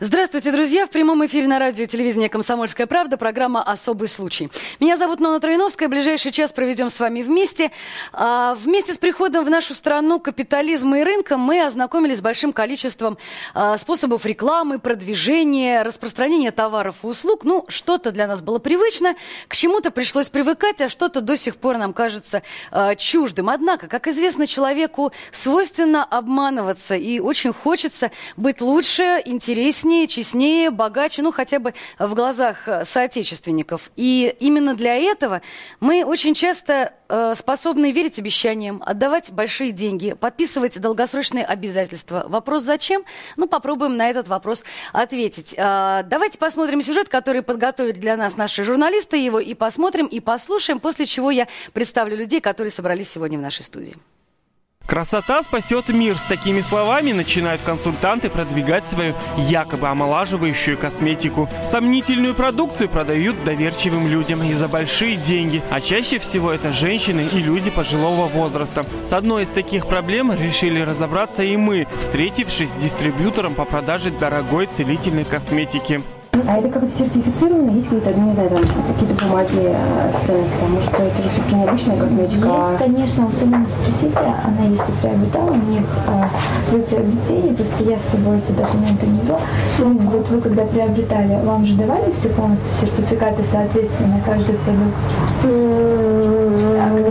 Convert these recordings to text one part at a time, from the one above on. Здравствуйте, друзья! В прямом эфире на радио и телевидении «Комсомольская правда» программа «Особый случай». Меня зовут Нонна Трояновская. Ближайший час проведем с вами вместе. Вместе с приходом в нашу страну капитализма и рынка мы ознакомились с большим количеством способов рекламы, продвижения, распространения товаров и услуг. Ну, что-то для нас было привычно, к чему-то пришлось привыкать, а что-то до сих пор нам кажется чуждым. Однако, как известно, человеку свойственно обманываться и очень хочется быть лучше, интереснее, честнее, богаче, ну, хотя бы в глазах соотечественников. И именно для этого мы очень часто способны верить обещаниям, отдавать большие деньги, подписывать долгосрочные обязательства. Вопрос зачем? Ну, попробуем на этот вопрос ответить. Давайте посмотрим сюжет, который подготовили для нас наши журналисты. Его и посмотрим, и послушаем, после чего я представлю людей, которые собрались сегодня в нашей студии. Красота спасет мир. С такими словами начинают консультанты продвигать свою якобы омолаживающую косметику. Сомнительную продукцию продают доверчивым людям и за большие деньги. А чаще всего это женщины и люди пожилого возраста. С одной из таких проблем решили разобраться и мы, встретившись с дистрибьютором по продаже дорогой целительной косметики. А это как-то сертифицировано? Есть какие-то, не знаю, там какие-то бумаги официальные, потому что это же все-таки необычная косметика. Есть, конечно, у самого спросите, она если приобретала, у них приобретение, просто я с собой эти документы не взяла. Вот вы когда приобретали, вам же давали все полностью сертификаты, соответственно, каждый продукт?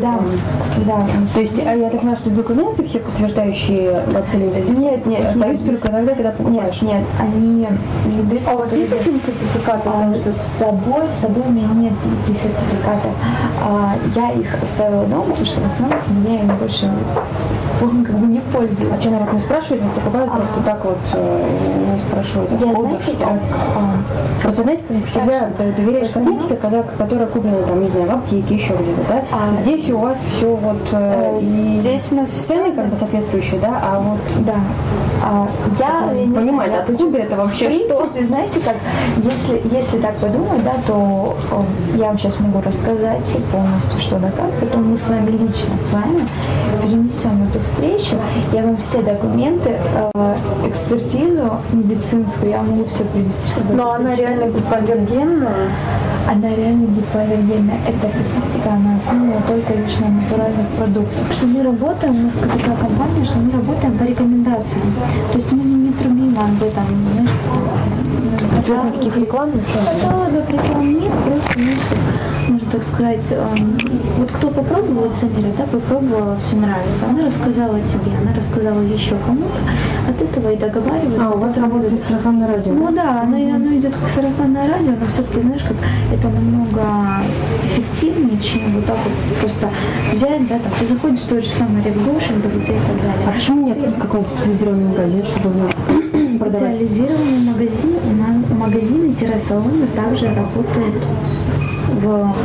Да. То есть, я так понимаю, что документы все подтверждающие абсолютно? Нет. Дают только тогда, когда покупаешь? Нет, они не дают. А у вас есть такие сертификаты? С собой у меня нет таких сертификатов. Я их оставила дома, потому что в основном я им больше не пользуюсь. А что, народ не спрашивает? Вот покупают просто так вот, не спрашивают. Просто знаете, как всегда доверяешь косметике, которая куплена там, не знаю, в аптеке, еще где-то, да? Здесь у вас все вот здесь у нас цены как бы соответствующие, да? А вот да. Я понимаю, откуда это вообще в принципе, что? Знаете, как если так подумать, да, то я вам сейчас могу рассказать полностью, что да как. Потом мы с вами лично перенесем эту встречу. Я вам все документы, экспертизу медицинскую, я могу все привести, чтобы. Но она реально гипоаллергенная. Она реально гипоаллергенная. Эта косметика, она основана только лишь на натуральных продуктах. Что мы работаем, у нас такая компания, что мы работаем по рекомендациям. То есть мы не трубим об этом, знаешь. Честно, никаких реклам? Каталогов реклам нет, просто можно так сказать, вот кто попробовал Сабира, да, попробовала, все нравится. Она рассказала тебе, она рассказала еще кому-то, от этого и договаривается. А у вас работает сарафанное радио? Ну да, оно идет как сарафанное радио, но все-таки, знаешь, как это намного эффективнее, чем вот так вот просто взять, да, там, ты заходишь в тот же самый ревгошинг, да, и так далее. А почему нет какого-нибудь специализированного магазина, чтобы вы продавали? Специализированные магазины-салоны также работают в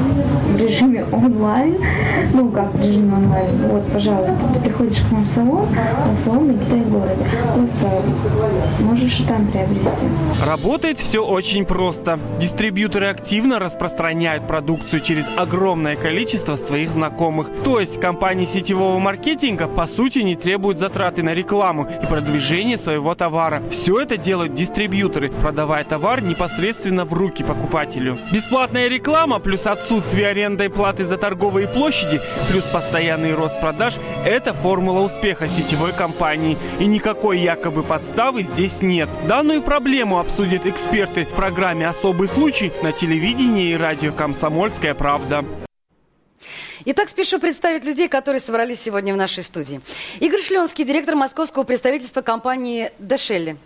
режиме онлайн. Ну как в режиме онлайн? Вот, пожалуйста, ты приходишь к нам в салон, на Китай-городе. Просто можешь и там приобрести. Работает все очень просто. Дистрибьюторы активно распространяют продукцию через огромное количество своих знакомых. То есть компании сетевого маркетинга по сути не требуют затраты на рекламу и продвижение своего товара. Все это делают дистрибьюторы, продавая товар непосредственно в руки покупателю. Бесплатная реклама плюс отсутствие аренды и платы за торговые площади, плюс постоянный рост продаж – это формула успеха сетевой компании. И никакой якобы подставы здесь нет. Данную проблему обсудят эксперты в программе «Особый случай» на телевидении и радио «Комсомольская правда». Итак, спешу представить людей, которые собрались сегодня в нашей студии. Игорь Шлёнский, директор московского представительства компании «Дешели».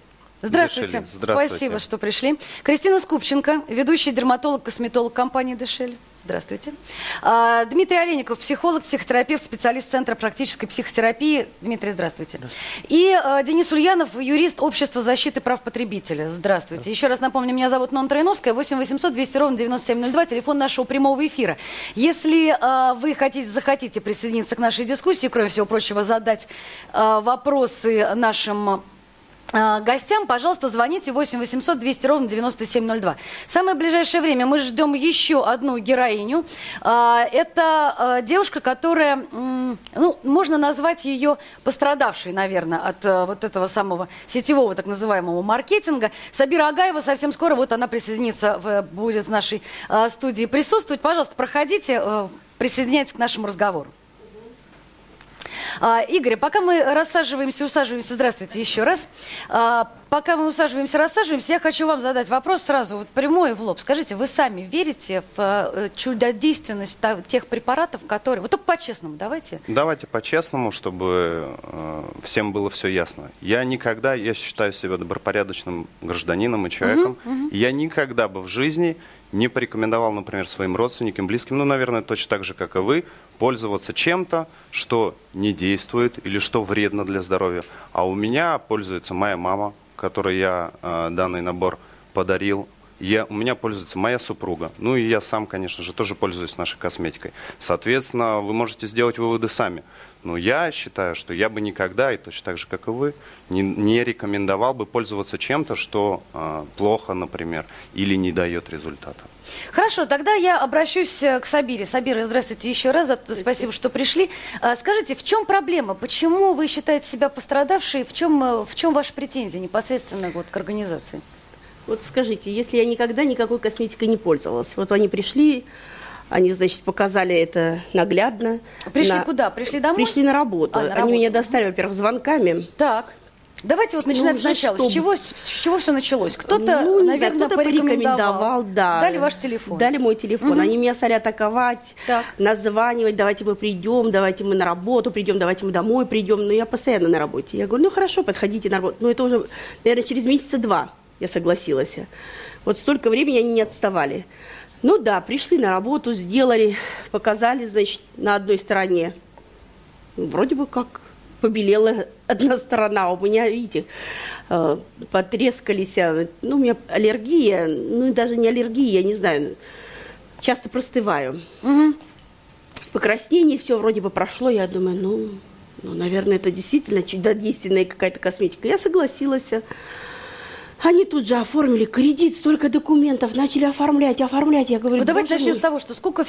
Здравствуйте. Здравствуйте. Спасибо, что пришли. Кристина Скупченко, ведущий дерматолог-косметолог компании «Дешели». Здравствуйте. Дмитрий Олейников, психолог, психотерапевт, специалист Центра практической психотерапии. Дмитрий, здравствуйте. И Денис Ульянов, юрист Общества защиты прав потребителя. Здравствуйте. Еще раз напомню, меня зовут Нонна Трояновская, 8-800-200-97-02, телефон нашего прямого эфира. Если вы захотите присоединиться к нашей дискуссии, кроме всего прочего, задать вопросы нашим Гостям, пожалуйста, звоните 8 800 200 ровно 9702. В самое ближайшее время мы ждем еще одну героиню. Это девушка, которая, ну, можно назвать ее пострадавшей, наверное, от вот этого самого сетевого так называемого маркетинга. Сабира Агаева совсем скоро, вот она присоединится, будет в нашей студии присутствовать. Пожалуйста, проходите, присоединяйтесь к нашему разговору. Игорь, пока мы усаживаемся, здравствуйте еще раз. Пока мы рассаживаемся, я хочу вам задать вопрос сразу, вот прямой в лоб. Скажите, вы сами верите в чудодейственность тех препаратов, которые... Вот только по-честному давайте. Давайте по-честному, чтобы всем было все ясно. Я считаю себя добропорядочным гражданином и человеком. Я никогда бы в жизни не порекомендовал, например, своим родственникам, близким, ну, наверное, точно так же, как и вы, пользоваться чем-то, что не действует или что вредно для здоровья. А у меня пользуется моя мама, которой я данный набор подарил. У меня пользуется моя супруга. Ну и я сам, конечно же, тоже пользуюсь нашей косметикой. Соответственно, вы можете сделать выводы сами. Но я считаю, что я бы никогда, и точно так же, как и вы, не рекомендовал бы пользоваться чем-то, что плохо, например, или не дает результата. Хорошо, тогда я обращусь к Сабире. Сабира, здравствуйте еще раз. Спасибо, что пришли. Скажите, в чем проблема? Почему вы считаете себя пострадавшей? В чем ваши претензии непосредственно вот к организации? Вот скажите, если я никогда никакой косметикой не пользовалась, вот они пришли, они, значит, показали это наглядно. Пришли куда? Пришли домой? Пришли на работу. На работу. Они меня достали, во-первых, звонками. Так, давайте вот начинать сначала. С чего все началось? Кто-то, наверное, кто-то порекомендовал. Да. Дали ваш телефон. Дали мой телефон. Они меня стали атаковать, названивать, давайте мы придем, давайте мы на работу придем, давайте мы домой придем. Но я постоянно на работе. Я говорю, ну хорошо, подходите на работу. Но это уже, наверное, через месяца два. Я согласилась. Вот столько времени они не отставали. Ну да, пришли на работу, сделали, показали, значит, на одной стороне. Вроде бы как побелела одна сторона. У меня, видите, потрескались. Ну, у меня аллергия. Ну, даже не аллергия, я не знаю. Часто простываю. Угу. Покраснение, все вроде бы прошло. Я думаю, ну наверное, это действительно чудодейственная какая-то косметика. Я согласилась. Они тут же оформили кредит, столько документов, начали оформлять. Я говорю, ну давайте начнем с того, что сколько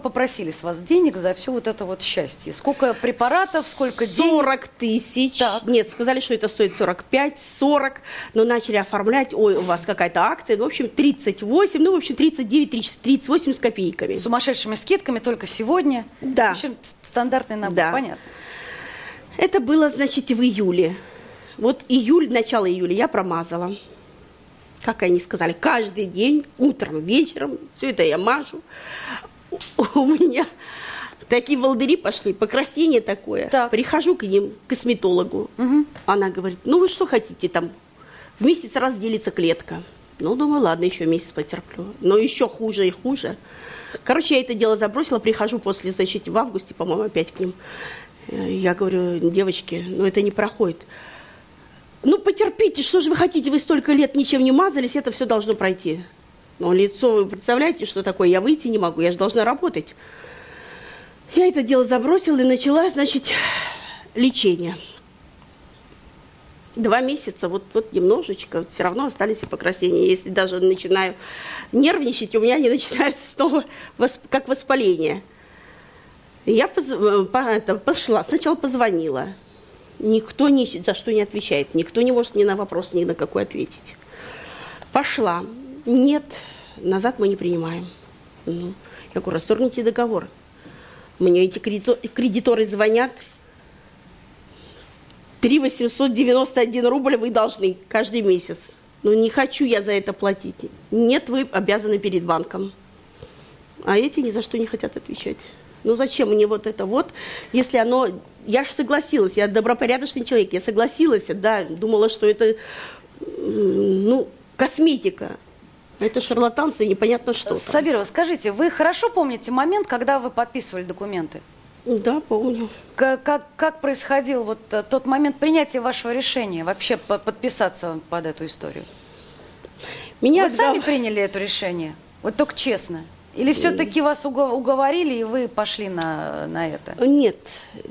попросили с вас денег за все вот это вот счастье? Сколько препаратов, сколько денег? 40 тысяч. Так. Нет, сказали, что это стоит 45-40, но начали оформлять, ой, у вас какая-то акция, в общем, 38, ну, в общем, 39, 38 с копейками. С сумасшедшими скидками только сегодня. Да. В общем, стандартный набор, понятно. Это было, значит, в июле. Вот июль, начало июля я промазала, как они сказали, каждый день, утром, вечером, все это я мажу. У меня такие волдыри пошли, покраснение такое. Так. Прихожу к ним, к косметологу, она говорит, ну вы что хотите там, в месяц раз делится клетка. Ну, думаю, ладно, еще месяц потерплю, но еще хуже и хуже. Короче, я это дело забросила, прихожу после, значит, в августе, по-моему, опять к ним. Я говорю, девочки, ну это не проходит. Ну, потерпите, что же вы хотите, вы столько лет ничем не мазались, это все должно пройти. Но лицо, вы представляете, что такое, я выйти не могу, я же должна работать. Я это дело забросила и начала, значит, лечение. 2 месяца, вот немножечко, вот все равно остались и покраснения. Если даже начинаю нервничать, у меня не начинается снова как воспаление. Я пошла, сначала позвонила. Никто ни за что не отвечает, никто не может мне на вопрос ни на какой ответить. Пошла. Нет, назад мы не принимаем. Ну, я говорю, расторгните договор. Мне эти кредиторы звонят. 3891 рубль вы должны каждый месяц. Ну, не хочу я за это платить. Нет, вы обязаны перед банком. А эти ни за что не хотят отвечать. Ну, зачем мне вот это вот, если оно... Я же согласилась, я добропорядочный человек, я согласилась, да, думала, что это, ну, косметика. Это шарлатанство, непонятно что. Сабирова, скажите, вы хорошо помните момент, когда вы подписывали документы? Да, помню. Как происходил вот тот момент принятия вашего решения, вообще подписаться под эту историю? Вы сами приняли это решение? Вот только честно. Или все-таки вас уговорили, и вы пошли на это? Нет,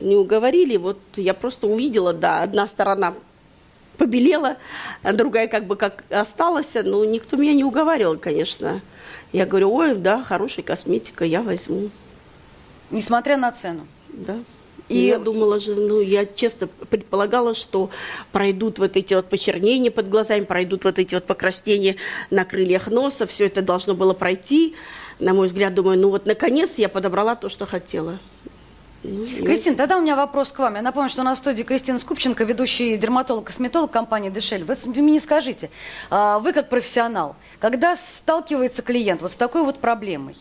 не уговорили. Вот я просто увидела, да, одна сторона побелела, а другая как бы как осталась, но никто меня не уговаривал, конечно. Я говорю, ой, да, хорошая косметика, я возьму. Несмотря на цену? Да. И я думала же, ну, я честно предполагала, что пройдут вот эти вот почернения под глазами, пройдут вот эти вот покраснения на крыльях носа, все это должно было пройти. На мой взгляд, думаю, ну вот наконец я подобрала то, что хотела. Кристина, тогда у меня вопрос к вам. Я напомню, что у нас в студии Кристина Скупченко, ведущий дерматолог-косметолог компании «Дешели». Вы мне скажите, вы как профессионал, когда сталкивается клиент вот с такой вот проблемой,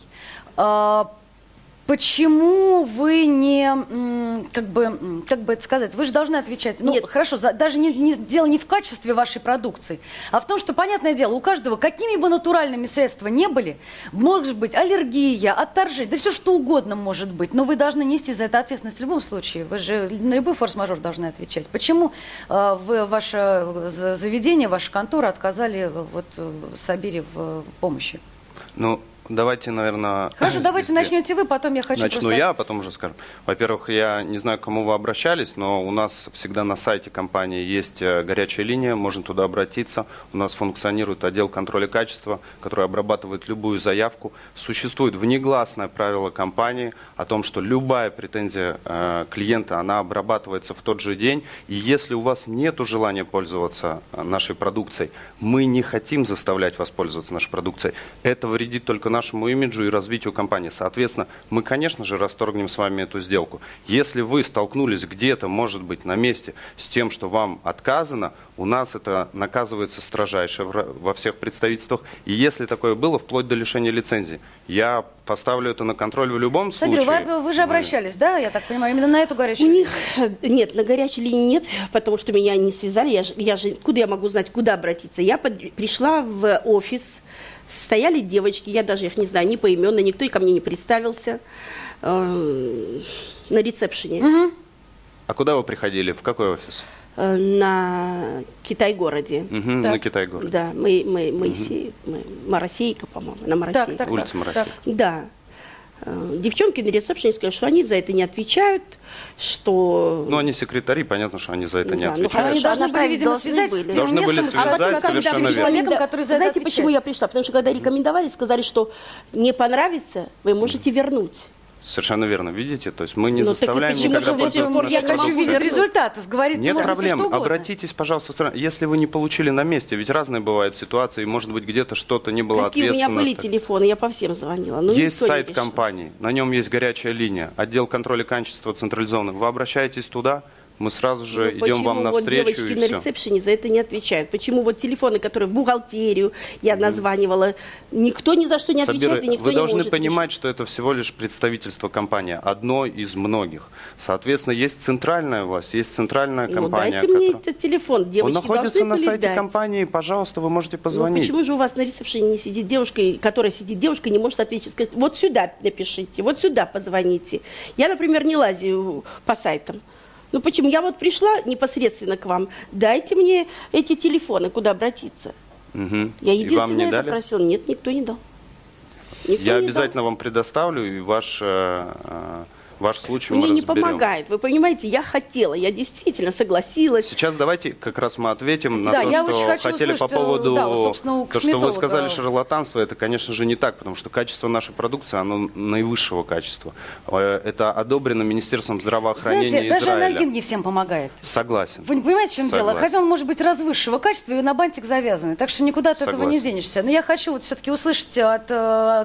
почему вы не, как бы это сказать, вы же должны отвечать, ну, нет, хорошо, даже дело не в качестве вашей продукции, а в том, что, понятное дело, у каждого, какими бы натуральными средствами не были, может быть, аллергия, отторжение, да все что угодно может быть, но вы должны нести за это ответственность в любом случае, вы же на любой форс-мажор должны отвечать. Почему вы, ваше заведение, ваша контора отказали вот Сабире в помощи? Ну, давайте, наверное... Хорошо, давайте начнете вы, потом я хочу... Начну я, а потом уже скажу. Во-первых, я не знаю, к кому вы обращались, но у нас всегда на сайте компании есть горячая линия, можно туда обратиться. У нас функционирует отдел контроля качества, который обрабатывает любую заявку. Существует внегласное правило компании о том, что любая претензия клиента, она обрабатывается в тот же день. И если у вас нет желания пользоваться нашей продукцией, мы не хотим заставлять вас пользоваться нашей продукцией. Это вредит только нашему имиджу и развитию компании. Соответственно, мы, конечно же, расторгнем с вами эту сделку. Если вы столкнулись где-то, может быть, на месте с тем, что вам отказано, у нас это наказывается строжайше во всех представительствах. И если такое было, вплоть до лишения лицензии, я поставлю это на контроль в любом случае. Сабира, вы же обращались, да, я так понимаю, именно на эту горячую линию? У них нет, на горячей линии нет, потому что меня не связали. Я же куда я могу знать, куда обратиться? Я пришла в офис. Стояли девочки, я даже их не знаю, ни поименно, никто и ко мне не представился на ресепшене. Угу. А куда вы приходили? В какой офис? На Китай-городе. Угу, на Китай-городе. Да, мы Моросейка, по-моему, на Моросейке. Так, улица Моросейка. Да. Девчонки на ресепшене сказали, что они за это не отвечают, что... Ну, они секретари, понятно, что они за это не отвечают. Ну, они должны были, видимо, связать с тем местом, совершенно человеком, который за это отвечает. Знаете, почему я пришла? Потому что, когда рекомендовали, сказали, что не понравится, вы можете вернуть. Совершенно верно, видите, то есть мы не заставляем никогда пользоваться. Я хочу видеть результаты, говорит, нет проблем, обратитесь, пожалуйста, если вы не получили на месте, ведь разные бывают ситуации, может быть, где-то что-то не было ответственно. Какие у меня были телефоны, я по всем звонила. Есть сайт компании, на нем есть горячая линия, отдел контроля качества централизованный, вы обращаетесь туда, мы сразу же идем вам навстречу. Почему вот девочки на ресепшене за это не отвечают? Почему вот телефоны, которые в бухгалтерию я названивала, никто ни за что не отвечает, Сабира, и никто не может? Вы должны понимать, что это всего лишь представительство компании, одно из многих. Соответственно, есть центральная власть, есть центральная компания. Ну, дайте мне этот телефон, девочки. Он находится на сайте компании, пожалуйста, вы можете позвонить. Ну, почему же у вас на ресепшене не сидит девушка, которая сидит, девушка не может ответить, сказать, вот сюда напишите, вот сюда позвоните. Я, например, не лазю по сайтам. Ну почему? Я вот пришла непосредственно к вам, дайте мне эти телефоны, куда обратиться. Угу. Я единственное это дали? Просила. Нет, никто не дал. Никто я не обязательно дал. Вам предоставлю, и ваш случай мне мы разберем. Мне не помогает, вы понимаете, я хотела, я действительно согласилась. Сейчас давайте как раз мы ответим на то, что хотели услышать, по поводу, то, что вы сказали, шарлатанство, это, конечно же, не так, потому что качество нашей продукции, оно наивысшего качества. Это одобрено Министерством здравоохранения Израиля. Знаете, даже анальгин не всем помогает. Согласен. Вы не понимаете, в чем дело? Хотя он может быть развысшего качества и на бантик завязанный, так что никуда от этого не денешься. Но я хочу вот все-таки услышать от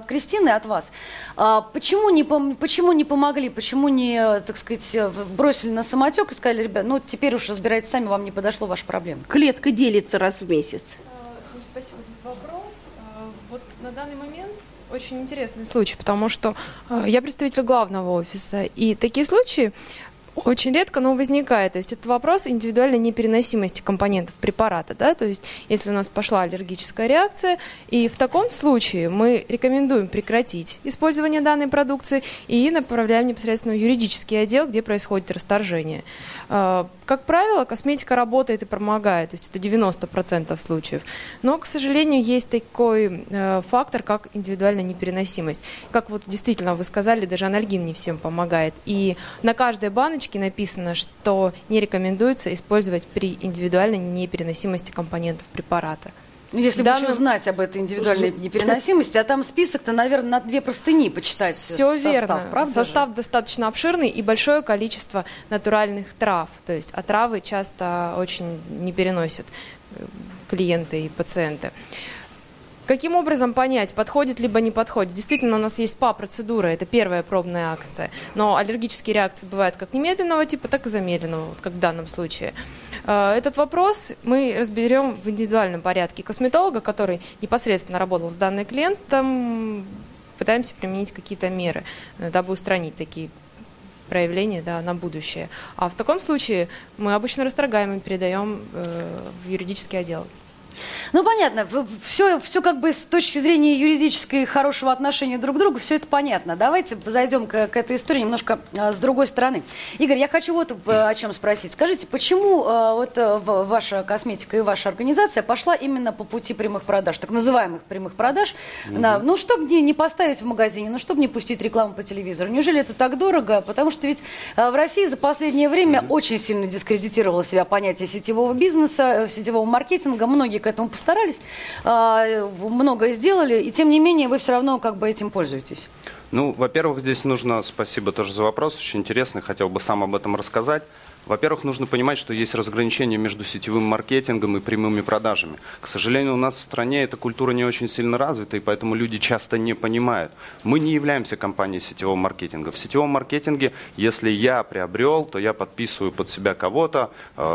Кристины, от вас, почему не помогли? Почему не, так сказать, бросили на самотек и сказали, ребят, ну теперь уж разбирайтесь сами, вам не подошло ваша проблема? Клетка делится раз в месяц. Спасибо за вопрос. Вот на данный момент очень интересный случай, потому что я представитель главного офиса, и такие случаи очень редко, но возникает. То есть это вопрос индивидуальной непереносимости компонентов препарата. Да? То есть если у нас пошла аллергическая реакция, и в таком случае мы рекомендуем прекратить использование данной продукции и направляем непосредственно в юридический отдел, где происходит расторжение. Как правило, косметика работает и помогает, то есть это 90% случаев. Но, к сожалению, есть такой фактор, как индивидуальная непереносимость. Как вот действительно вы сказали, даже анальгин не всем помогает. И на каждой баночке рамочке написано, что не рекомендуется использовать при индивидуальной непереносимости компонентов препарата. Если бы еще знать об этой индивидуальной непереносимости, а там список-то, наверное, на 2 простыни почитать. Все верно. Правда состав же? Достаточно обширный и большое количество натуральных трав. То есть отравы часто очень не переносят клиенты и пациенты. Каким образом понять, подходит либо не подходит? Действительно, у нас есть СПА-процедура, это первая пробная акция. Но аллергические реакции бывают как немедленного типа, так и замедленного, вот как в данном случае. Этот вопрос мы разберем в индивидуальном порядке. Косметолога, который непосредственно работал с данным клиентом, пытаемся применить какие-то меры, дабы устранить такие проявления, да, на будущее. А в таком случае мы обычно расторгаем и передаем в юридический отдел. Ну, понятно, все как бы с точки зрения юридической хорошего отношения друг к другу, все это понятно. Давайте зайдем к этой истории немножко с другой стороны. Игорь, я хочу вот о чем спросить. Скажите, почему вот ваша косметика и ваша организация пошла именно по пути прямых продаж, так называемых прямых продаж, ну, чтобы не поставить в магазине, ну, чтобы не пустить рекламу по телевизору? Неужели это так дорого? Потому что ведь в России за последнее время очень сильно дискредитировало себя понятие сетевого бизнеса, сетевого маркетинга. Многие к этому постарались, многое сделали, и тем не менее вы все равно как бы этим пользуетесь. Ну, во-первых, здесь нужно, спасибо тоже за вопрос, очень интересный, хотел бы сам об этом рассказать. Во-первых, нужно понимать, что есть разграничение между сетевым маркетингом и прямыми продажами. К сожалению, у нас в стране эта культура не очень сильно развита, и поэтому люди часто не понимают. Мы не являемся компанией сетевого маркетинга. В сетевом маркетинге, если я приобрел, то я подписываю под себя кого-то,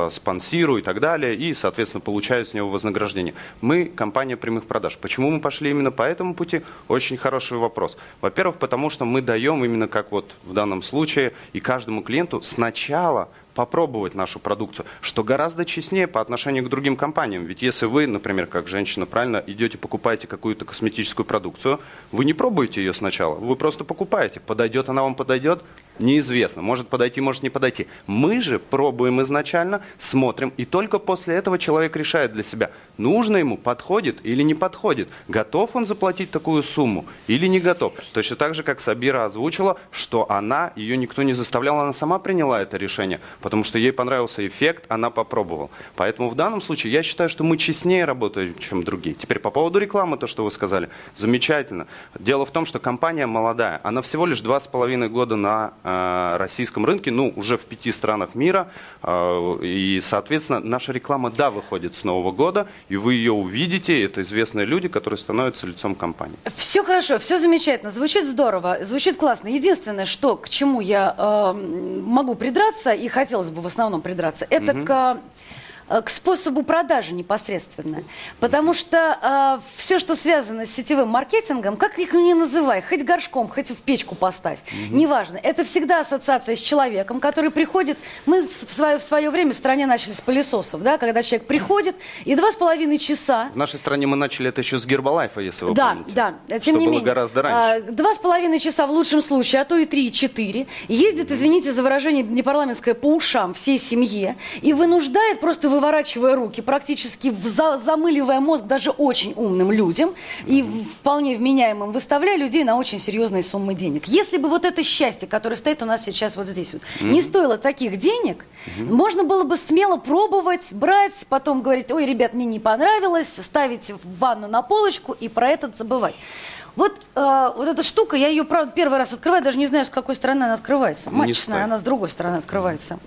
спонсирую и так далее, и, соответственно, получаю с него вознаграждение. Мы компания прямых продаж. Почему мы пошли именно по этому пути? Очень хороший вопрос. Во-первых, потому что мы даем именно, как вот в данном случае, и каждому клиенту сначала попробовать нашу продукцию, что гораздо честнее по отношению к другим компаниям. Ведь если вы, например, как женщина, правильно, идете, покупаете какую-то косметическую продукцию, вы не пробуете ее сначала, вы просто покупаете. Подойдет она вам, подойдет, неизвестно. Может подойти, может не подойти. Мы же пробуем изначально, смотрим, и только после этого человек решает для себя, нужно ему, подходит или не подходит, готов он заплатить такую сумму или не готов. Точно так же, как Сабира озвучила, что она, ее никто не заставлял, она сама приняла это решение, потому что ей понравился эффект, она попробовала. Поэтому в данном случае я считаю, что мы честнее работаем, чем другие. Теперь по поводу рекламы, то, что вы сказали, замечательно. Дело в том, что компания молодая, она всего лишь 2,5 года на российском рынке, ну, уже в 5 странах мира, и, соответственно, наша реклама, да, выходит с Нового года, и вы ее увидите, это известные люди, которые становятся лицом компании. Все хорошо, все замечательно, звучит здорово, звучит классно. Единственное, что, к чему я могу придраться, и хотела бы в основном придраться, это к способу продажи непосредственно. Потому что все, что связано с сетевым маркетингом, как их не называй, хоть горшком, хоть в печку поставь, неважно. Это всегда ассоциация с человеком, который приходит. Мы в свое время в стране начали с пылесосов, да, когда человек приходит, и 2,5 часа... В нашей стране мы начали это еще с Гербалайфа, если вы помните. Да, тем не менее. Гораздо раньше. 2,5 часа в лучшем случае, а то и 3-4. Ездит, извините за выражение непарламентское, по ушам всей семье, и вынуждает просто выворачивая руки, практически замыливая мозг даже очень умным людям и вполне вменяемым, выставляя людей на очень серьезные суммы денег. Если бы вот это счастье, которое стоит у нас сейчас вот здесь, вот, не стоило таких денег, можно было бы смело пробовать, брать, потом говорить, ой, ребят, мне не понравилось, ставить в ванну на полочку и про это забывать. Вот эта штука, я ее, правда, первый раз открываю, даже не знаю, с какой стороны она открывается. Маточная, она с другой стороны открывается.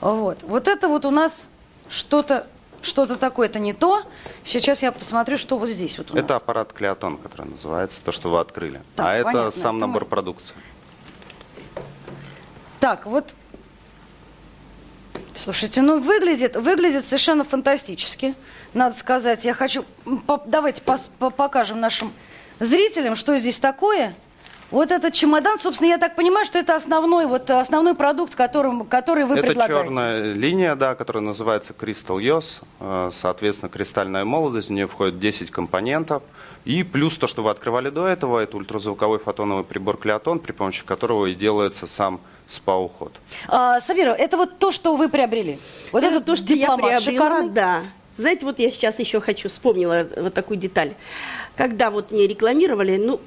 Вот это вот у нас... Что-то такое, это не то. Сейчас я посмотрю, что вот здесь вот у нас. Это аппарат Клеатон, который называется, то, что вы открыли. Так, а понятно, это сам это набор продукции. Так, вот. Слушайте, ну выглядит совершенно фантастически, надо сказать. Я хочу... Давайте покажем нашим зрителям, что здесь такое. Вот этот чемодан, собственно, я так понимаю, что это основной продукт, который вы предлагаете. Это черная линия, да, которая называется Crystal Yos, соответственно, кристальная молодость, в нее входит 10 компонентов. И плюс то, что вы открывали до этого, это ультразвуковой фотоновый прибор Клеатон, при помощи которого и делается сам СПА-уход. Сабира, это вот то, что вы приобрели? Вот это то, что я приобрела, шикарный. Да. Знаете, вот я сейчас еще хочу, вспомнила вот такую деталь. Когда вот мне рекламировали, ну...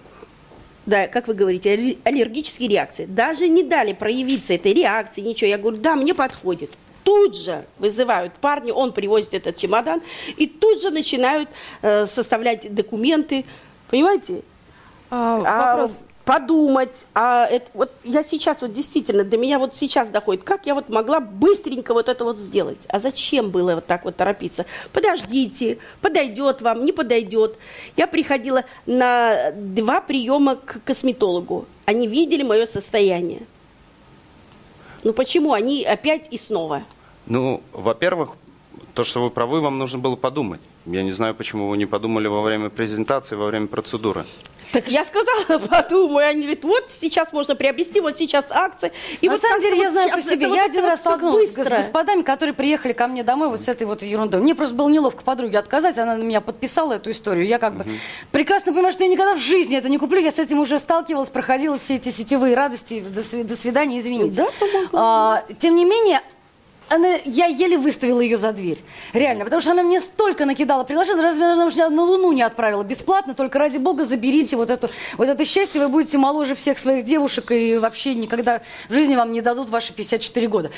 да, как вы говорите, аллергические реакции. Даже не дали проявиться этой реакции, ничего. Я говорю, да, мне подходит. Тут же вызывают парня, он привозит этот чемодан, и тут же начинают составлять документы, понимаете? Вопрос... Подумать, вот я сейчас вот действительно, до меня вот сейчас доходит, как я вот могла быстренько вот это вот сделать, а зачем было вот так вот торопиться, подождите, подойдет вам, не подойдет. Я приходила на 2 приема к косметологу, они видели мое состояние, ну почему они опять и снова? Ну, во-первых, то, что вы правы, вам нужно было подумать. Я не знаю, почему вы не подумали во время презентации, во время процедуры. Так я сказала, подумаю. Они говорят, вот сейчас можно приобрести, вот сейчас акции. И на вот самом деле я знаю по себе. Я один раз столкнулась с господами, которые приехали ко мне домой вот с этой вот ерундой. Мне просто было неловко подруге отказать. Она на меня подписала эту историю. Я как бы прекрасно понимаю, что я никогда в жизни это не куплю. Я с этим уже сталкивалась, проходила все эти сетевые радости. До свидания, извините. Да, тем не менее... Я еле выставила ее за дверь. Реально, потому что она мне столько накидала приглашений. Разве она на Луну не отправила бесплатно? Только ради бога заберите вот это счастье. Вы будете моложе всех своих девушек. И вообще никогда в жизни вам не дадут ваши 54 года.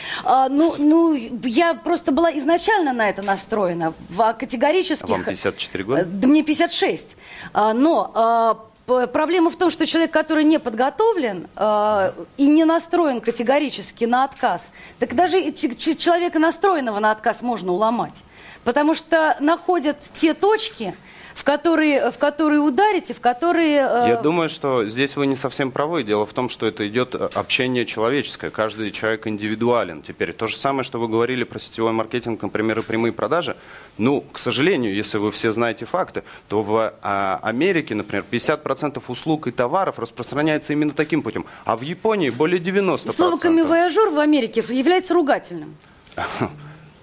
Я просто была изначально на это настроена. В категорических... А вам 54 года? Да мне 56. Но... Проблема в том, что человек, который не подготовлен и не настроен категорически на отказ, так даже человека, настроенного на отказ, можно уломать. Потому что находят те точки, в которые ударите, в которые... Я думаю, что здесь вы не совсем правы. Дело в том, что это идет общение человеческое. Каждый человек индивидуален теперь. То же самое, что вы говорили про сетевой маркетинг, например, и прямые продажи. Ну, к сожалению, если вы все знаете факты, то в Америке, например, 50% услуг и товаров распространяется именно таким путем. А в Японии более 90%. Слово «камевояжер» в Америке является ругательным.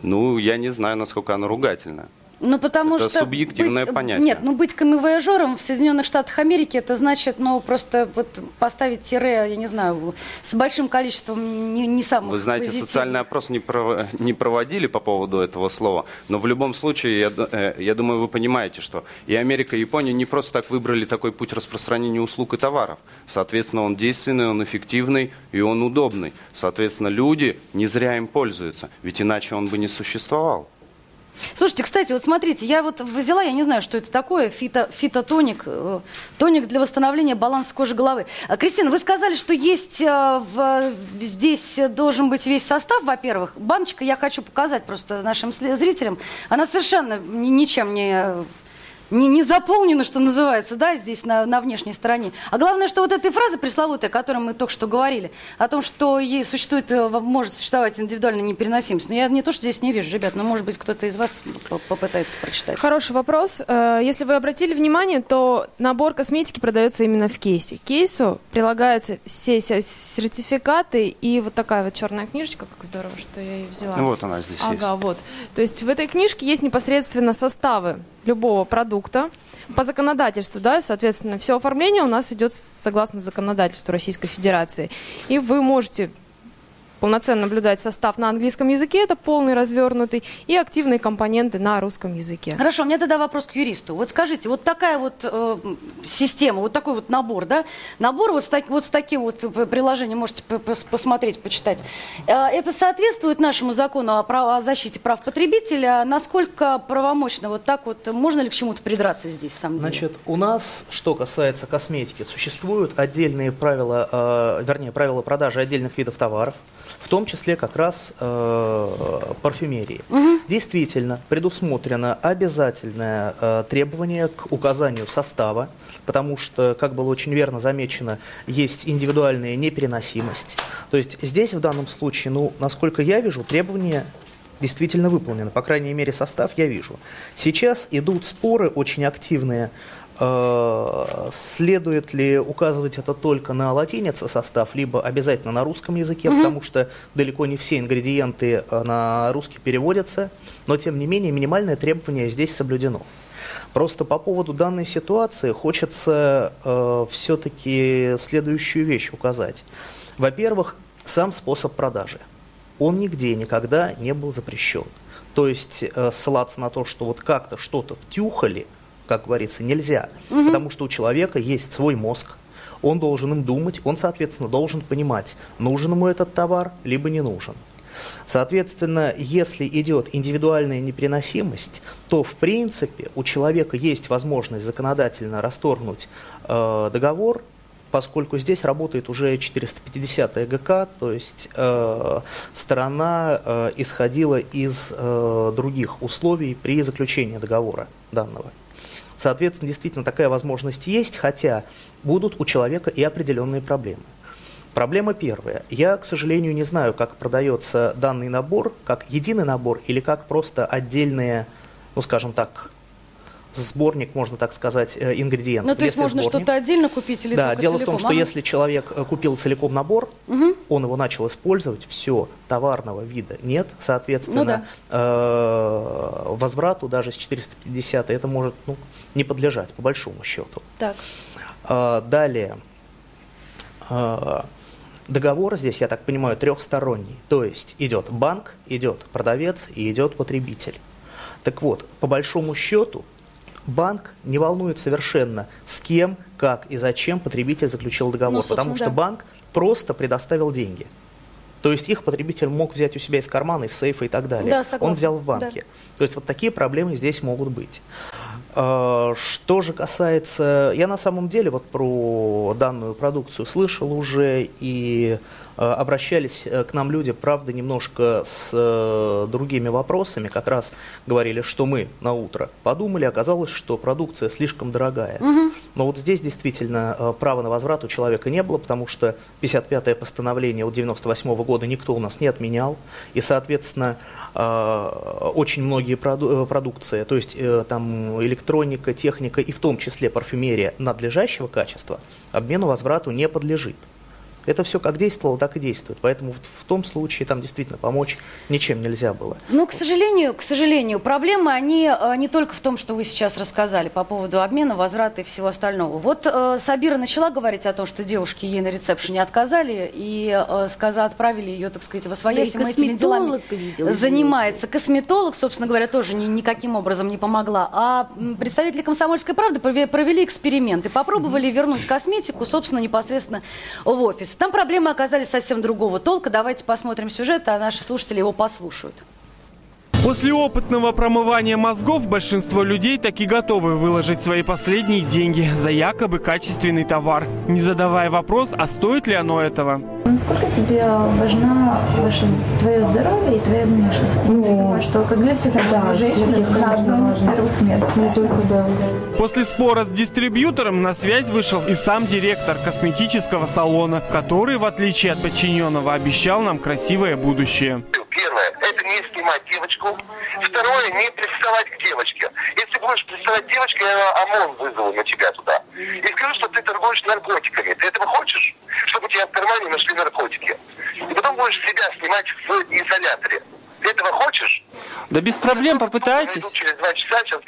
Ну, я не знаю, насколько оно ругательное. Ну, потому это что субъективное понятие. Нет, быть камевояжером в Соединенных Штатах Америки, это значит, просто вот поставить тире, я не знаю, с большим количеством не самых. Вы знаете, социальный опрос не проводили по поводу этого слова, но в любом случае, я думаю, вы понимаете, что и Америка, и Япония не просто так выбрали такой путь распространения услуг и товаров. Соответственно, он действенный, он эффективный и он удобный. Соответственно, люди не зря им пользуются, ведь иначе он бы не существовал. Слушайте, кстати, вот смотрите, я вот взяла, я не знаю, что это такое, фитотоник, тоник для восстановления баланса кожи головы. Кристина, вы сказали, что есть здесь должен быть весь состав, во-первых. Баночка, я хочу показать просто нашим зрителям, она совершенно ничем не заполнено, что называется, да, здесь на внешней стороне. А главное, что вот эта фраза пресловутая, о которой мы только что говорили, о том, что ей существует, может существовать индивидуальная непереносимость. Но я не то, что здесь не вижу, ребят, но, может быть, кто-то из вас попытается прочитать. Хороший вопрос. Если вы обратили внимание, то набор косметики продается именно в кейсе. К кейсу прилагаются все сертификаты и вот такая вот черная книжечка, как здорово, что я ее взяла. Вот она здесь есть. Ага, вот. То есть в этой книжке есть непосредственно составы любого продукта по законодательству, да, соответственно, все оформление у нас идет согласно законодательству Российской Федерации. И вы можете полноценно наблюдать состав на английском языке, это полный, развернутый, и активные компоненты на русском языке. Хорошо, у меня тогда вопрос к юристу. Вот скажите, вот такая вот система, вот такой вот набор, да, набор вот с таким вот приложением, можете посмотреть, почитать, это соответствует нашему закону о защите прав потребителя? Насколько правомочно вот так вот, можно ли к чему-то придраться здесь, в самом деле? Значит, у нас, что касается косметики, существуют отдельные правила, правила продажи отдельных видов товаров, в том числе как раз парфюмерии. Действительно, предусмотрено обязательное требование к указанию состава, потому что, как было очень верно замечено, есть индивидуальная непереносимость. То есть здесь в данном случае, насколько я вижу, требования действительно выполнены. По крайней мере, состав я вижу. Сейчас идут споры очень активные. Следует ли указывать это только на латинице состав, либо обязательно на русском языке, потому что далеко не все ингредиенты на русский переводятся, но тем не менее минимальное требование здесь соблюдено. Просто по поводу данной ситуации хочется все-таки следующую вещь указать. Во-первых, сам способ продажи. Он нигде никогда не был запрещен. То есть ссылаться на то, что вот как-то что-то втюхали, как говорится, нельзя, потому что у человека есть свой мозг, он должен им думать, он, соответственно, должен понимать, нужен ему этот товар, либо не нужен. Соответственно, если идет индивидуальная непереносимость, то, в принципе, у человека есть возможность законодательно расторгнуть договор, поскольку здесь работает уже 450 ГК, то есть сторона исходила из других условий при заключении договора данного. Соответственно, действительно, такая возможность есть, хотя будут у человека и определенные проблемы. Проблема первая. Я, к сожалению, не знаю, как продается данный набор, как единый набор или как просто отдельные, ну, скажем так, сборник, можно так сказать, ингредиентов. Ну, то есть можно сборник, что-то отдельно купить или да, только дело целиком? В том, что если человек купил целиком набор, он его начал использовать, все, товарного вида нет, соответственно, возврату даже с 450 это может не подлежать, по большому счету. Так. Далее. Договор здесь, я так понимаю, трехсторонний. То есть идет банк, идет продавец и идет потребитель. Так вот, по большому счету, банк не волнует совершенно, с кем, как и зачем потребитель заключил договор, потому что банк просто предоставил деньги. То есть их потребитель мог взять у себя из кармана, из сейфа и так далее. Да, согласна. Он взял в банке. Да. То есть вот такие проблемы здесь могут быть. Что же касается... Я на самом деле вот про данную продукцию слышал уже, и обращались к нам люди, правда, немножко с другими вопросами. Как раз говорили, что мы на утро подумали, оказалось, что продукция слишком дорогая. Угу. Но вот здесь действительно права на возврат у человека не было, потому что 55-е постановление от 98-го года никто у нас не отменял. И, соответственно, очень многие продукции, то есть там электроника, техника и в том числе парфюмерия надлежащего качества, обмену, возврату не подлежит. Это все как действовало, так и действует. Поэтому в том случае там действительно помочь ничем нельзя было. Ну, к сожалению, проблемы, они не только в том, что вы сейчас рассказали по поводу обмена, возврата и всего остального. Вот Сабира начала говорить о том, что девушки ей на рецепшене отказали и отправили ее, так сказать, во своясь. Да, и этими делами занимается. Косметолог, собственно говоря, тоже никаким образом не помогла. А представители «Комсомольской правды» провели эксперимент и попробовали вернуть косметику, собственно, непосредственно в офис. Там проблемы оказались совсем другого толка. Давайте посмотрим сюжет, а наши слушатели его послушают. После опытного промывания мозгов большинство людей таки готовы выложить свои последние деньги за якобы качественный товар, не задавая вопрос, а стоит ли оно этого. Насколько тебе важно твое здоровье и твоя внешность? Ну, ты думаешь, что как для всех женщин, важно с первых мест. Не только, да. После спора с дистрибьютором на связь вышел и сам директор косметического салона, который, в отличие от подчиненного, обещал нам красивое будущее. Первое, это не снимать девочку. Второе, не приставать к девочке. Если будешь приставать к девочке, я ОМОН вызову на тебя туда. И скажу, что ты торгуешь наркотиками. Ты этого хочешь? Чтобы у тебя в кармане нашли наркотики. И потом будешь себя снимать в изоляторе. Ты этого хочешь? Да без проблем, попытайтесь. Через 2 часа сейчас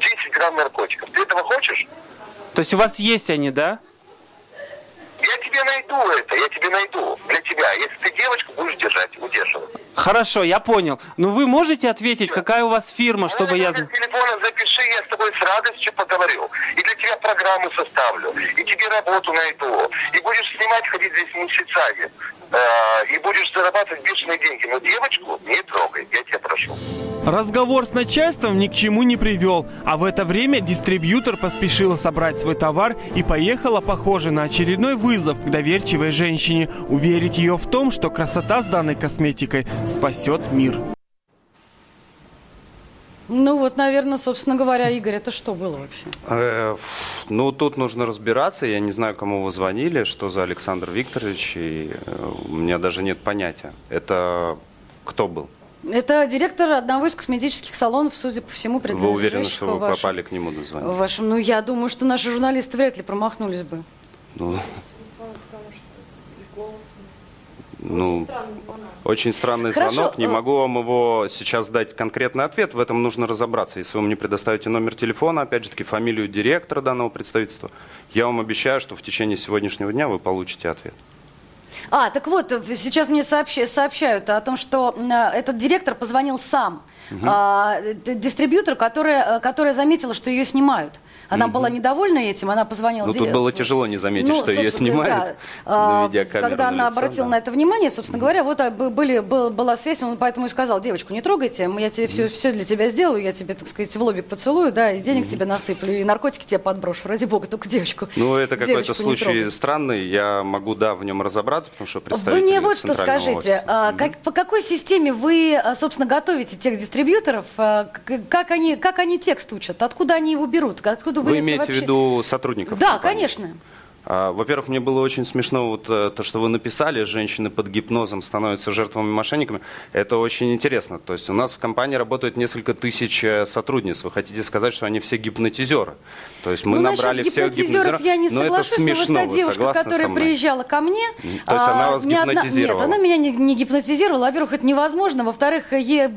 10 грамм наркотиков. Ты этого хочешь? То есть у вас есть они, да? Я тебе найду это, я тебе найду. Для тебя. Если ты девочку будешь держать, удерживать. Хорошо, я понял. Но вы можете ответить, какая у вас фирма, чтобы я... Номер телефона запиши, я с тобой с радостью поговорю. И для тебя программу составлю. И тебе работу найду. И будешь снимать, ходить здесь месяцами. И будешь зарабатывать бешеные деньги. Но девочку не трогай, я тебя прошу. Разговор с начальством ни к чему не привел. А в это время дистрибьютор поспешила собрать свой товар и поехала, похоже, на очередной вызов к доверчивой женщине. Уверить ее в том, что красота с данной косметикой спасет мир. Ну вот, наверное, собственно говоря, Игорь, это что было вообще? Ну, тут нужно разбираться. Я не знаю, кому вы звонили, что за Александр Викторович. И у меня даже нет понятия. Это кто был? Это директор одного из косметических салонов, судя по всему, принадлежащего. Вы уверены, что вы попали к нему на звонок? Ну, я думаю, что наши журналисты вряд ли промахнулись бы. Ну... Ну, очень странный звонок. Хорошо. Не могу вам его сейчас дать конкретный ответ. В этом нужно разобраться. Если вы мне предоставите номер телефона, опять же таки, фамилию директора данного представительства, я вам обещаю, что в течение сегодняшнего дня вы получите ответ. А, так вот, сейчас мне сообщают о том, что этот директор позвонил сам дистрибьютору, которая заметила, что ее снимают. Она была недовольна этим, она позвонила... Ну, тут было тяжело не заметить, что ее снимают на видеокамеру. Когда она обратила на это внимание, собственно говоря, вот была связь, он поэтому и сказал: девочку не трогайте, я тебе все для тебя сделаю, я тебе, так сказать, в лобик поцелую, да, и денег тебе насыплю, и наркотики тебе подброшу, ради бога, только девочку. Ну, это какой-то случай странный, я могу, да, в нем разобраться, потому что представители центрального офиса... Вы мне вот что скажите, по какой системе вы, собственно, готовите тех дистрибьюторов, как они текст учат, откуда они его берут, откуда вы имеете вообще... в виду сотрудников? Да, компании? Конечно. Во-первых, мне было очень смешно то, что вы написали: женщины под гипнозом становятся жертвами мошенниками. Это очень интересно. То есть у нас в компании работает несколько тысяч сотрудниц. Вы хотите сказать, что они все гипнотизеры? То есть мы набрали всех гипнотизеров. Я не соглашусь, но вот та девушка, которая приезжала ко мне... То есть она вас гипнотизировала? Нет, она меня не гипнотизировала. Во-первых, это невозможно. Во-вторых,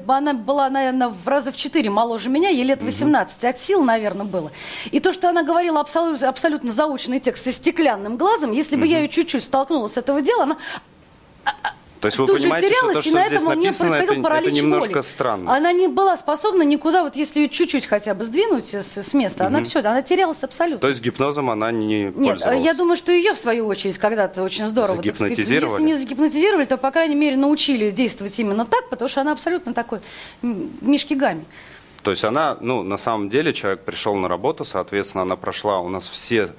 она была, наверное, в раза в 4 моложе меня. Ей лет 18. От сил, наверное, было. И то, что она говорила абсолютно заученный текст из стеклянным глазом, если бы я ее чуть-чуть столкнула с этого дела, она... То есть вы тут понимаете, же терялась, что то, что и на этом у меня происходил паралич воли. Странно. Она не была способна никуда, вот если ее чуть-чуть хотя бы сдвинуть с места, она терялась абсолютно. То есть гипнозом она не пользовалась? Нет, я думаю, что ее, в свою очередь, когда-то очень здорово, так сказать, если не загипнотизировали, то, по крайней мере, научили действовать именно так, потому что она абсолютно такой Мишки Гамми. То есть она, на самом деле, человек пришел на работу, соответственно, она прошла у нас все...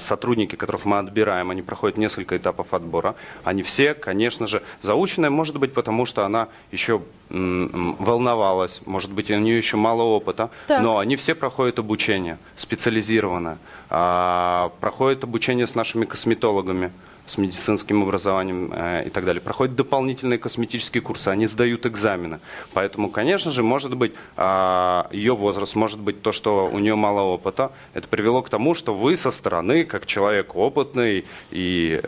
Сотрудники, которых мы отбираем, они проходят несколько этапов отбора. Они все, конечно же, заученные, может быть, потому что она еще волновалась, может быть, у нее еще мало опыта, так. Но они все проходят обучение специализированное, проходят обучение с нашими косметологами, с медицинским образованием и так далее. Проходят дополнительные косметические курсы, они сдают экзамены. Поэтому, конечно же, может быть, ее возраст, может быть, то, что у нее мало опыта, это привело к тому, что вы со стороны, как человек опытный и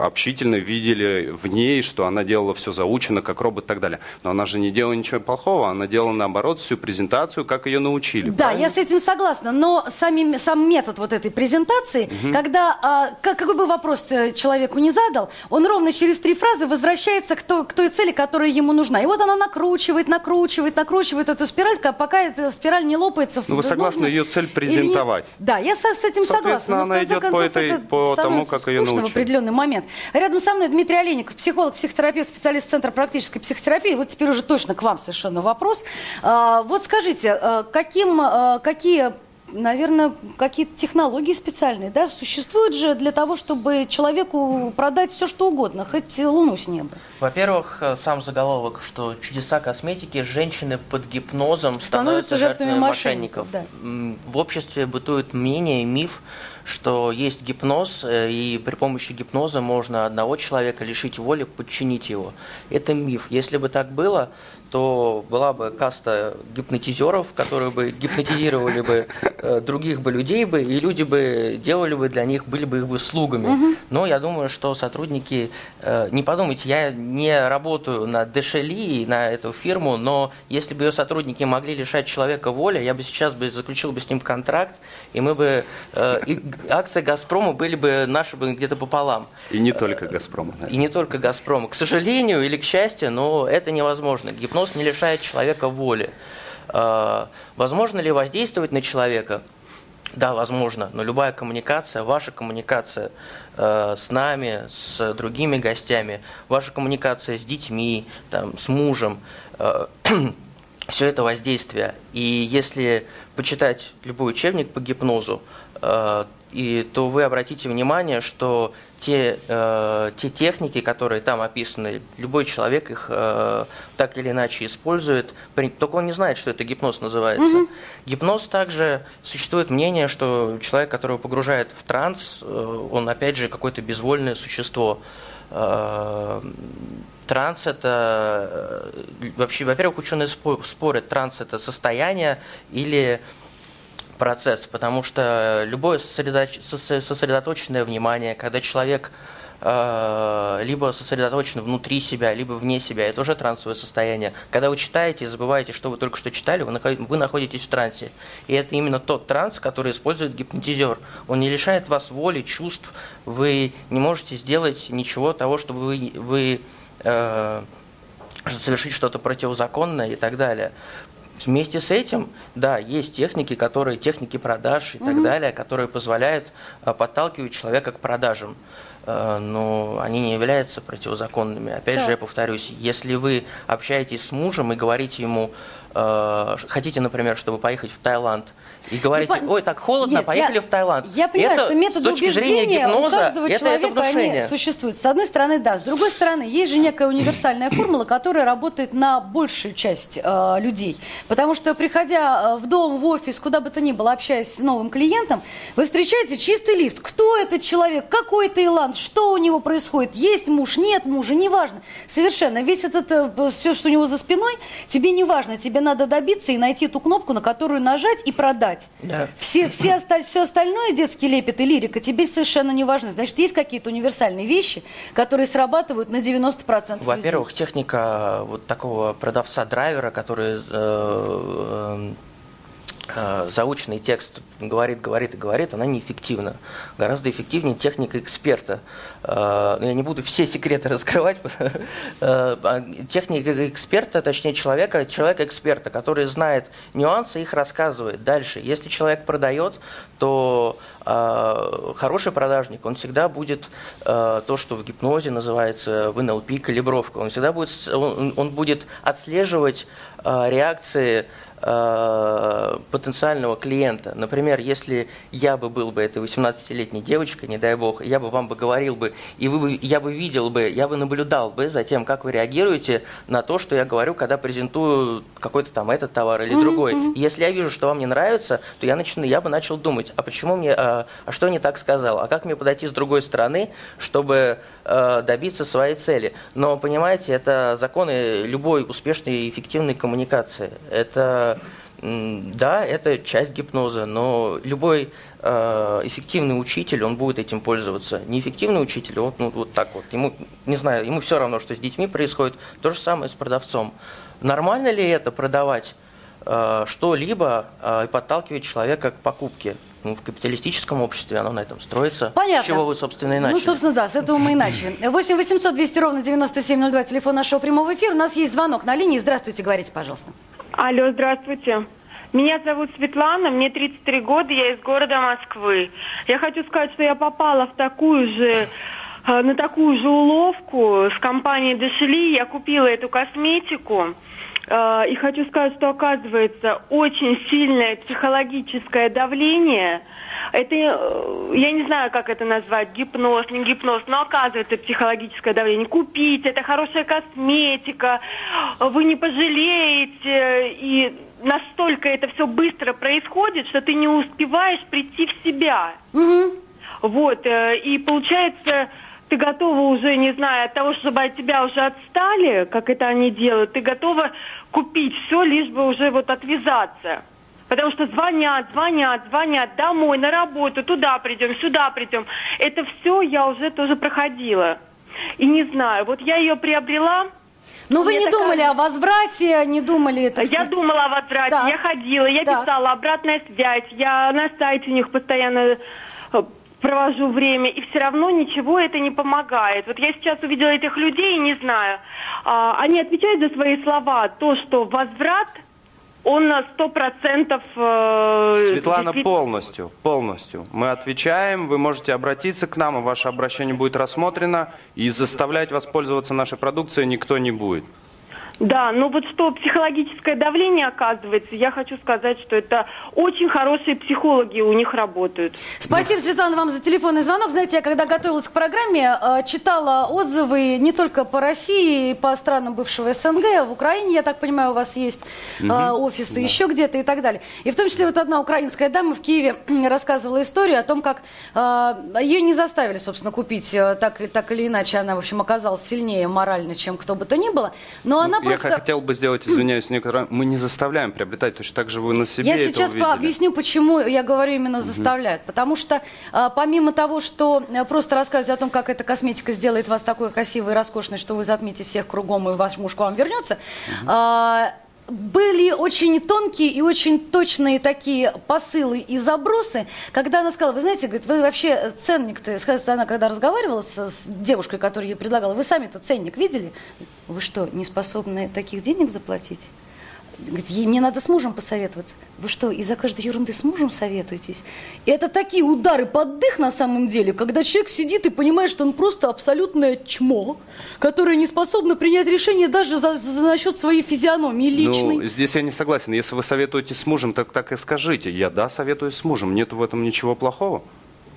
общительный, видели в ней, что она делала все заучено, как робот и так далее. Но она же не делала ничего плохого, она делала, наоборот, всю презентацию, как ее научили. Да, правильно? Я с этим согласна, но сам метод вот этой презентации, когда, какой бы вопрос человеку не задал, он ровно через 3 фразы возвращается к той цели, которая ему нужна. И вот она накручивает эту спираль, пока эта спираль не лопается. Вы согласны, ее цель презентовать? Да, я с этим согласна. Но она идет по тому, как ее научили. В определенный момент. Рядом со мной Дмитрий Олейников, психолог, психотерапевт, специалист Центра практической психотерапии. Вот теперь уже точно к вам совершенно вопрос. Вот скажите, какие технологии специальные, да, существуют же для того, чтобы человеку продать все, что угодно, хоть луну с неба? Во-первых, сам заголовок, что чудеса косметики, женщины под гипнозом становятся жертвами мошенников. Да. В обществе бытует мнение и миф, что есть гипноз, и при помощи гипноза можно одного человека лишить воли, подчинить его. Это миф. Если бы так было, то была бы каста гипнотизеров, которые бы гипнотизировали бы других бы людей, бы, и люди бы делали бы для них, были бы их бы слугами. Но я думаю, что сотрудники... Не подумайте, я не работаю на Дешели, на эту фирму, но если бы ее сотрудники могли лишать человека воли, я бы сейчас заключил бы с ним контракт, и мы бы... акции «Газпрома» были бы наши бы где-то пополам. И не только «Газпрома». И не только «Газпрома». К сожалению или к счастью, но это невозможно. Гипноз не лишает человека воли. Возможно ли воздействовать на человека? Да, возможно, но любая коммуникация, ваша коммуникация с нами, с другими гостями, ваша коммуникация с детьми, там, с мужем, все это воздействие. И если почитать любой учебник по гипнозу, то вы обратите внимание, что те техники, которые там описаны, любой человек их так или иначе использует, только он не знает, что это гипноз называется. Гипноз также, существует мнение, что человек, которого погружает в транс, он опять же какое-то безвольное существо. Транс – это, вообще, во-первых, ученые спорят, транс – это состояние или процесс, потому что любое сосредоточенное внимание, когда человек либо сосредоточен внутри себя, либо вне себя, это уже трансовое состояние. Когда вы читаете и забываете, что вы только что читали, вы находитесь в трансе. И это именно тот транс, который использует гипнотизер. Он не лишает вас воли, чувств, вы не можете сделать ничего того, чтобы вы совершить что-то противозаконное и так далее. Вместе с этим, да, есть техники, которые, техники продаж и так далее, которые позволяют, подталкивать человека к продажам. Но они не являются противозаконными. Опять же, я повторюсь, если вы общаетесь с мужем и говорите ему, хотите, например, чтобы поехать в Таиланд, и говорите, ой, так холодно, нет, поехали в Таиланд. Я понимаю, это, что методы убеждения у каждого человека они существуют. С одной стороны, да. С другой стороны, есть же некая универсальная формула, которая работает на большую часть людей. Потому что, приходя в дом, в офис, куда бы то ни было, общаясь с новым клиентом, вы встречаете чистый лист. Кто этот человек? Какой Таиланд? Что у него происходит? Есть муж? Нет мужа? Неважно. Совершенно. Весь этот, все, что у него за спиной, тебе не важно. Тебе надо добиться и найти ту кнопку, на которую нажать и продать. Да. Все остальное, детский лепет и лирика, тебе совершенно не важно. Значит, есть какие-то универсальные вещи, которые срабатывают на 90% людей. Во-первых, техника вот такого продавца-драйвера, который заученный текст говорит, она неэффективна. Гораздо эффективнее техника эксперта. Я не буду все секреты раскрывать. Техника эксперта, точнее человека-эксперта, который знает нюансы, их рассказывает дальше. Если человек продает, то хороший продажник, он всегда будет то, что в гипнозе называется в НЛП калибровка. Он всегда будет, он будет отслеживать реакции потенциального клиента. Например, если я бы был бы этой 18-летней девочкой, не дай бог, я бы вам бы говорил бы, и вы бы, я бы видел бы, я бы наблюдал бы за тем, как вы реагируете на то, что я говорю, когда презентую какой-то там этот товар или другой. И если я вижу, что вам не нравится, то я бы начал думать, а почему мне, а что я не так сказал, а как мне подойти с другой стороны, чтобы добиться своей цели. Но, понимаете, это законы любой успешной и эффективной коммуникации. Это часть гипноза, но любой эффективный учитель, он будет этим пользоваться. Неэффективный учитель, вот так вот, ему все равно, что с детьми происходит, то же самое с продавцом. Нормально ли это продавать что-либо и подталкивать человека к покупке? В капиталистическом обществе оно на этом строится. Понятно. С чего вы, собственно, и начали. Собственно, да, с этого мы и начали. 8 800 200 ровно 9702, телефон нашего прямого эфира. У нас есть звонок на линии. Здравствуйте, говорите, пожалуйста. Алло, здравствуйте. Меня зовут Светлана, мне 33 года, я из города Москвы. Я хочу сказать, что я попала на такую же уловку с компанией Дешели. Я купила эту косметику. И хочу сказать, что оказывается очень сильное психологическое давление. Это, я не знаю, как это назвать, гипноз, не гипноз, но оказывается психологическое давление. Купите, это хорошая косметика, вы не пожалеете. И настолько это все быстро происходит, что ты не успеваешь прийти в себя. Угу. Вот, и получается... Ты готова уже, не знаю, от того, чтобы от тебя уже отстали, как это они делают, ты готова купить все, лишь бы уже вот отвязаться. Потому что звонят домой, на работу, туда придем, сюда придем. Это все я уже тоже проходила. И не знаю, вот я ее приобрела... Но вы не думали о возврате, не думали... Я думала о возврате, да. Я ходила, я писала обратная связь, я на сайте у них постоянно... провожу время, и все равно ничего это не помогает. Вот я сейчас увидела этих людей, не знаю, они отвечают за свои слова, то, что возврат, он на 100%... Светлана, полностью. Мы отвечаем, вы можете обратиться к нам, и ваше обращение будет рассмотрено, и заставлять вас пользоваться нашей продукцией никто не будет. Да, но вот что психологическое давление оказывается, я хочу сказать, что это очень хорошие психологи у них работают. Спасибо, Светлана, вам за телефонный звонок. Знаете, я когда готовилась к программе, читала отзывы не только по России, по странам бывшего СНГ, в Украине, я так понимаю, у вас есть офисы, еще где-то и так далее. И в том числе вот одна украинская дама в Киеве рассказывала историю о том, как ее не заставили, собственно, купить, так или иначе она, в общем, оказалась сильнее морально, чем кто бы то ни было, но она просто... Я хотел бы сделать, извиняюсь, некоторые... Мы не заставляем приобретать, точно так же вы на себе это увидели. Я сейчас объясню, почему я говорю именно заставляют. Потому что помимо того, что просто рассказывать о том, как эта косметика сделает вас такой красивой и роскошной, что вы затмите всех кругом и ваш муж к вам вернется... Были очень тонкие и очень точные такие посылы и забросы, когда она сказала, вы знаете, говорит, вы вообще ценник-то, она когда разговаривала с девушкой, которая ей предлагала, вы сами-то ценник видели? Вы что, не способны таких денег заплатить? Говорит, мне надо с мужем посоветоваться. Вы что, из-за каждой ерунды с мужем советуетесь? И это такие удары под дых на самом деле, когда человек сидит и понимает, что он просто абсолютное чмо, которое не способно принять решение даже насчет своей физиономии личной. Ну, здесь я не согласен. Если вы советуетесь с мужем, так и скажите. Я, да, советуюсь с мужем. Нет в этом ничего плохого.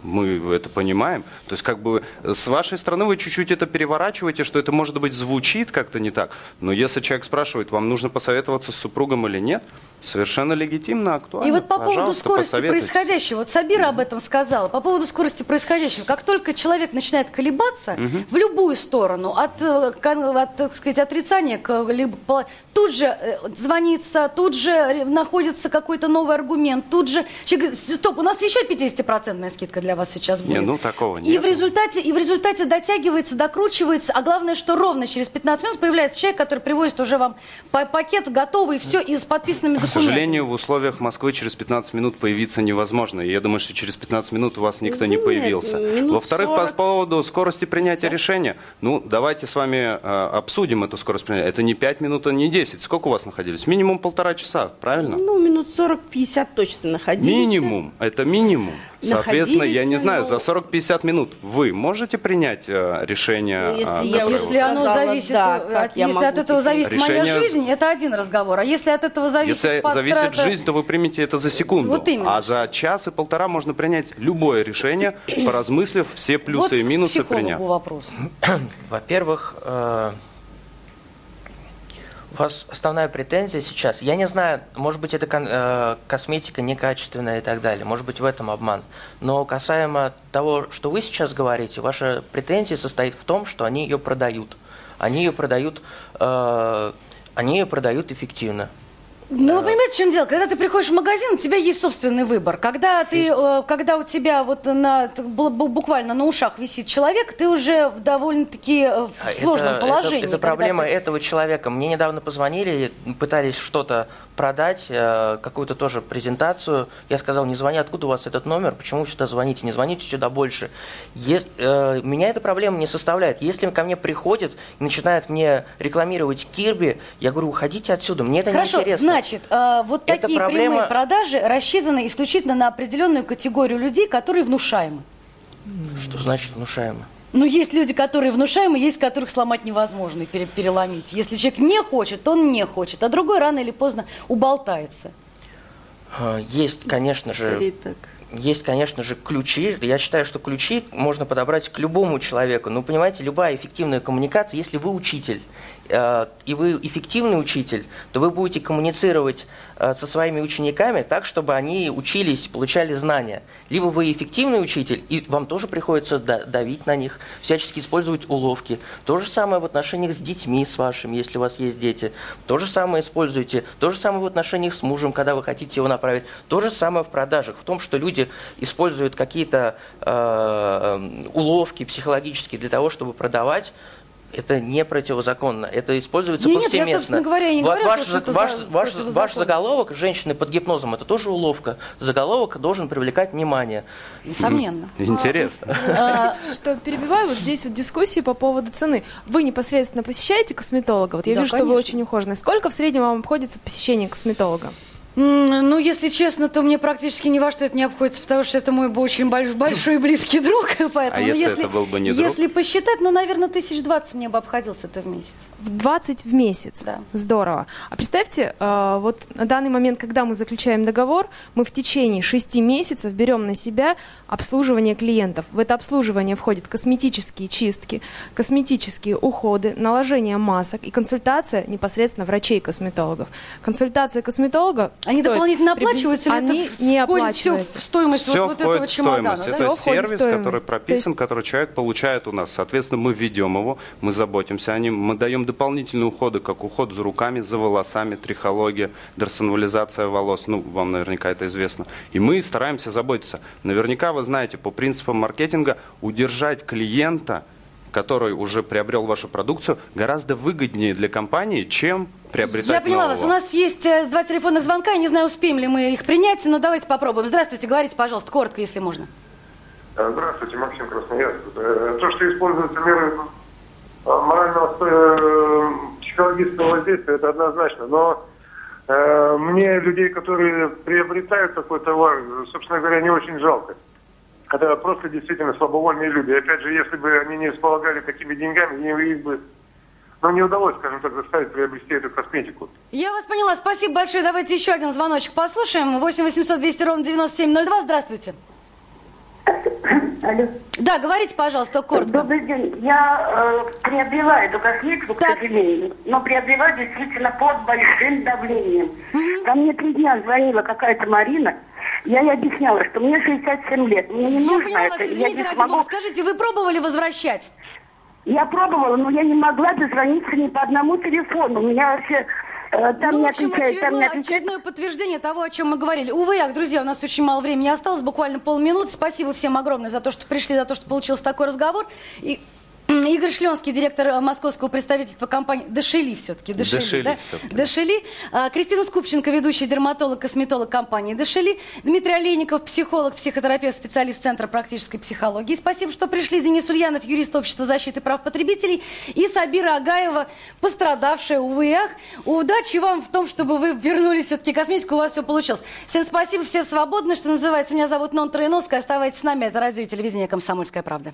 Мы это понимаем. То есть, как бы, с вашей стороны вы чуть-чуть это переворачиваете, что это, может быть, звучит как-то не так. Но если человек спрашивает, вам нужно посоветоваться с супругом или нет, совершенно легитимно, актуально. И вот по поводу скорости происходящего, вот Сабира об этом сказала, по поводу скорости происходящего, как только человек начинает колебаться в любую сторону, так сказать, отрицания, тут же звонится, тут же находится какой-то новый аргумент, тут же человек говорит, стоп, у нас еще 50% скидка для вас сейчас будет. Не, ну, такого нет. И в результате дотягивается, докручивается, а главное, что ровно через 15 минут появляется человек, который привозит уже вам пакет готовый, все, и с подписанными документами. К сожалению, в условиях Москвы через 15 минут появиться невозможно. И я думаю, что через 15 минут у вас никто не появился. Во-вторых, 40. По поводу скорости принятия 40. Решения. Ну, давайте с вами обсудим эту скорость принятия. Это не 5 минут, а не 10. Сколько у вас находились? Минимум полтора часа, правильно? Ну, минут 40-50 точно находились. Минимум. Это минимум. Соответственно, я не знаю, за 40-50 минут вы можете принять решение? Ну, если оно зависит, да, если от этого зависит моя жизнь, это один разговор. А если от этого зависит, зависит жизнь, то вы примете это за секунду. Вот именно. А за час и полтора можно принять любое решение, поразмыслив все плюсы и минусы. Вот к психологу вопрос. Во-первых, у вас основная претензия сейчас, я не знаю, может быть, это косметика некачественная и так далее, может быть, в этом обман. Но касаемо того, что вы сейчас говорите, ваша претензия состоит в том, что они ее продают. Они ее продают эффективно. Ну, вы понимаете, в чем дело? Когда ты приходишь в магазин, у тебя есть собственный выбор. Когда у тебя вот буквально на ушах висит человек, ты уже довольно-таки в сложном положении. Это проблема этого человека. Мне недавно позвонили, пытались что-то продать, какую-то тоже презентацию. Я сказал, не звони, откуда у вас этот номер, почему вы сюда звоните, не звоните сюда больше. Меня эта проблема не составляет. Если ко мне приходит и начинает мне рекламировать Кирби, я говорю, уходите отсюда, мне это не интересно. Значит, вот такие прямые продажи рассчитаны исключительно на определенную категорию людей, которые внушаемы. Что значит внушаемы? Ну, есть люди, которые внушаемы, есть которых сломать невозможно и переломить. Если человек не хочет, он не хочет, а другой рано или поздно уболтается. Есть, конечно же, ключи. Я считаю, что ключи можно подобрать к любому человеку. Ну, понимаете, любая эффективная коммуникация, если вы учитель, и вы эффективный учитель, то вы будете коммуницировать со своими учениками так, чтобы они учились, получали знания. Либо вы эффективный учитель, и вам тоже приходится давить на них, всячески использовать уловки. То же самое в отношениях с детьми, с вашими, если у вас есть дети. То же самое используйте. То же самое в отношениях с мужем, когда вы хотите его направить. То же самое в продажах, в том, что люди используют какие-то уловки психологические для того, чтобы продавать. Это не противозаконно, это используется повсеместно. Нет, я, собственно говоря, не говорю, что это ваш заголовок «Женщины под гипнозом» – это тоже уловка. Заголовок должен привлекать внимание. Несомненно. Интересно. Простите, что перебиваю, вот здесь вот дискуссии по поводу цены. Вы непосредственно посещаете косметолога? Вот я вижу, что вы очень ухоженный. Сколько в среднем вам обходится посещение косметолога? Ну, если честно, то мне практически ни во что это не обходится, потому что это мой очень большой и близкий друг. Поэтому, а если это был бы не друг? Если посчитать, ну, наверное, 20 мне бы обходился это в месяц. 20 в месяц? Да. Здорово. А представьте, вот на данный момент, когда мы заключаем договор, мы в течение 6 месяцев берем на себя обслуживание клиентов. В это обслуживание входят косметические чистки, косметические уходы, наложение масок и консультация непосредственно врачей-косметологов. Консультация косметолога... Они дополнительно оплачиваются или они это не оплачиваются? Все в стоимость этого чемодана? Это сервис, который прописан, который человек получает у нас. Соответственно, мы ведем его, мы заботимся о нем, мы даем дополнительные уходы, как уход за руками, за волосами, трихология, дарсонализация волос. Ну, вам наверняка это известно. И мы стараемся заботиться. Наверняка вы знаете, по принципам маркетинга удержать клиента, который уже приобрел вашу продукцию, гораздо выгоднее для компании, чем приобретать нового. Я поняла вас. У нас есть 2 телефонных звонка. Я не знаю, успеем ли мы их принять, но давайте попробуем. Здравствуйте. Говорите, пожалуйста, коротко, если можно. Здравствуйте, Максим, Красноярск. То, что используется меры морально-психологического воздействия, это однозначно. Но Мне людей, которые приобретают такой товар, собственно говоря, не очень жалко. Это просто действительно слабовольные люди. Опять же, если бы они не располагали такими деньгами, их бы не удалось, скажем так, заставить приобрести эту косметику. Я вас поняла. Спасибо большое. Давайте еще один звоночек послушаем. 8-800-200-97-02. Здравствуйте. Алло. Да, говорите, пожалуйста, коротко. Добрый день. Я приобрела эту косметику, так, к сожалению, но приобрела действительно под большим давлением. Угу. Ко мне 3 дня звонила какая-то Марина. Я ей объясняла, что мне 67 лет. Мне не нужно поняла это. Вас, извините, ради бога. Скажите, вы пробовали возвращать? Я пробовала, но я не могла дозвониться ни по одному телефону. У меня вообще... Очередное подтверждение того, о чем мы говорили. Увы, ах, друзья, у нас очень мало времени осталось, буквально полминуты. Спасибо всем огромное за то, что пришли, за то, что получился такой разговор. И... Игорь Шлёнский, директор московского представительства компании «Дешели», все-таки, «Дешели», да? «Дешели». Кристина Скупченко, ведущая дерматолог-косметолог компании «Дешели». Дмитрий Олейников, психолог, психотерапевт, специалист Центра практической психологии. Спасибо, что пришли. Денис Ульянов, юрист общества защиты прав потребителей. И Сабира Агаева, пострадавшая, увы и ах. Удачи вам в том, чтобы вы вернули все-таки косметику, у вас все получилось. Всем спасибо, всем свободны, что называется. Меня зовут Нонна Трояновская. Оставайтесь с нами. Это радио и телевидение «Комсомольская правда».